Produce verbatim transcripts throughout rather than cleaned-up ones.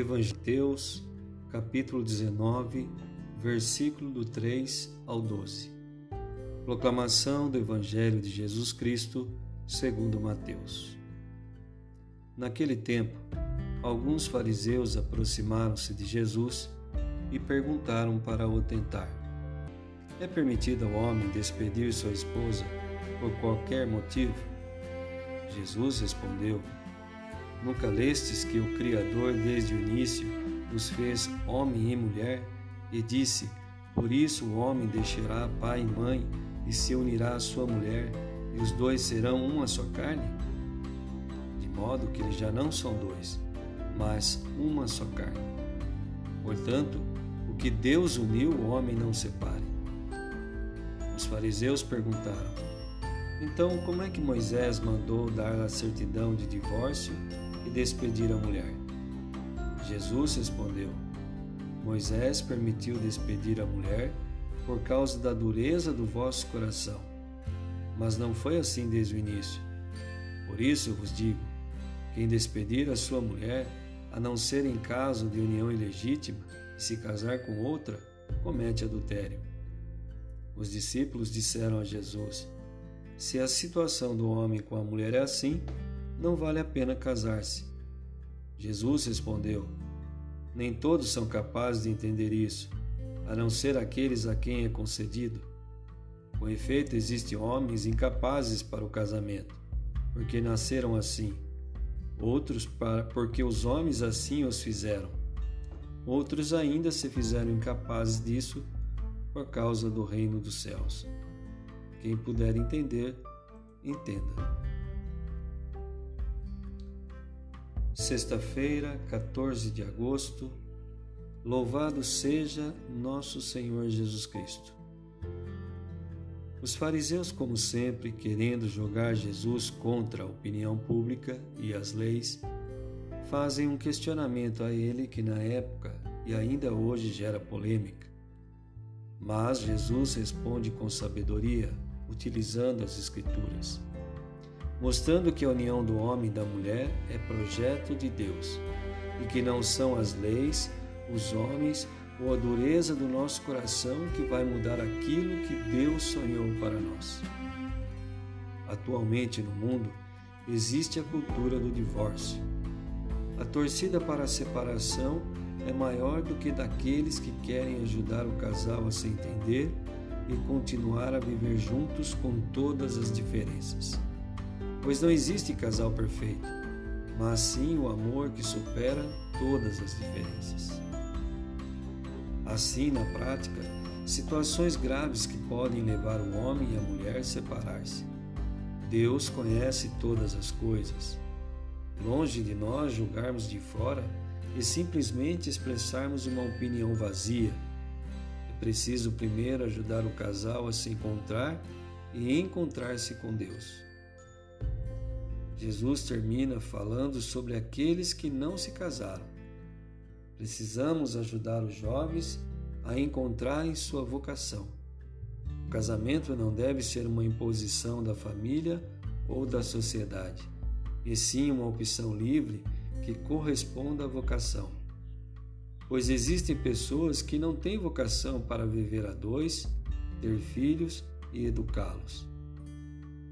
Evangeteus, capítulo dezenove, versículo do três ao doze. Proclamação do Evangelho de Jesus Cristo segundo Mateus. Naquele tempo, alguns fariseus aproximaram-se de Jesus e perguntaram para o tentar: é permitido ao homem despedir sua esposa por qualquer motivo? Jesus respondeu: nunca lestes que o Criador desde o início nos fez homem e mulher? E disse: por isso o homem deixará pai e mãe e se unirá à sua mulher, e os dois serão uma só carne? De modo que eles já não são dois, mas uma só carne. Portanto, o que Deus uniu, o homem não separe. Os fariseus perguntaram: então, como é que Moisés mandou dar a certidão de divórcio e despedir a mulher? Jesus respondeu: Moisés permitiu despedir a mulher por causa da dureza do vosso coração, mas não foi assim desde o início. Por isso eu vos digo, quem despedir a sua mulher, a não ser em caso de união ilegítima, e se casar com outra, comete adultério. Os discípulos disseram a Jesus: se a situação do homem com a mulher é assim, não vale a pena casar-se. Jesus respondeu: nem todos são capazes de entender isso, a não ser aqueles a quem é concedido. Com efeito, existem homens incapazes para o casamento, porque nasceram assim; outros, para, porque os homens assim os fizeram; outros ainda se fizeram incapazes disso por causa do reino dos céus. Quem puder entender, entenda. Sexta-feira, quatorze de agosto. Louvado seja nosso Senhor Jesus Cristo. Os fariseus, como sempre, querendo jogar Jesus contra a opinião pública e as leis, fazem um questionamento a ele que na época e ainda hoje gera polêmica. Mas Jesus responde com sabedoria, utilizando as Escrituras, mostrando que a união do homem e da mulher é projeto de Deus e que não são as leis, os homens ou a dureza do nosso coração que vai mudar aquilo que Deus sonhou para nós. Atualmente no mundo existe a cultura do divórcio. A torcida para a separação é maior do que daqueles que querem ajudar o casal a se entender e continuar a viver juntos com todas as diferenças. Pois não existe casal perfeito, mas sim o amor que supera todas as diferenças. Assim, na prática, situações graves que podem levar o homem e a mulher a separar-se. Deus conhece todas as coisas. Longe de nós julgarmos de fora e simplesmente expressarmos uma opinião vazia. É preciso primeiro ajudar o casal a se encontrar e encontrar-se com Deus. Jesus termina falando sobre aqueles que não se casaram. Precisamos ajudar os jovens a encontrarem sua vocação. O casamento não deve ser uma imposição da família ou da sociedade, e sim uma opção livre que corresponda à vocação. Pois existem pessoas que não têm vocação para viver a dois, ter filhos e educá-los.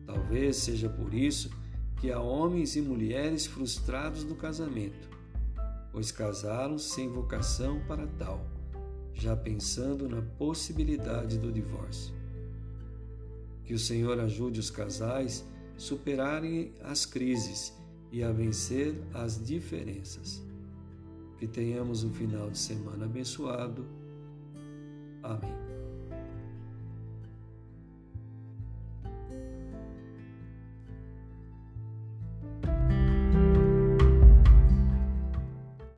Talvez seja por isso que há homens e mulheres frustrados do casamento, pois casaram sem vocação para tal, já pensando na possibilidade do divórcio. Que o Senhor ajude os casais a superarem as crises e a vencer as diferenças. Que tenhamos um final de semana abençoado. Amém.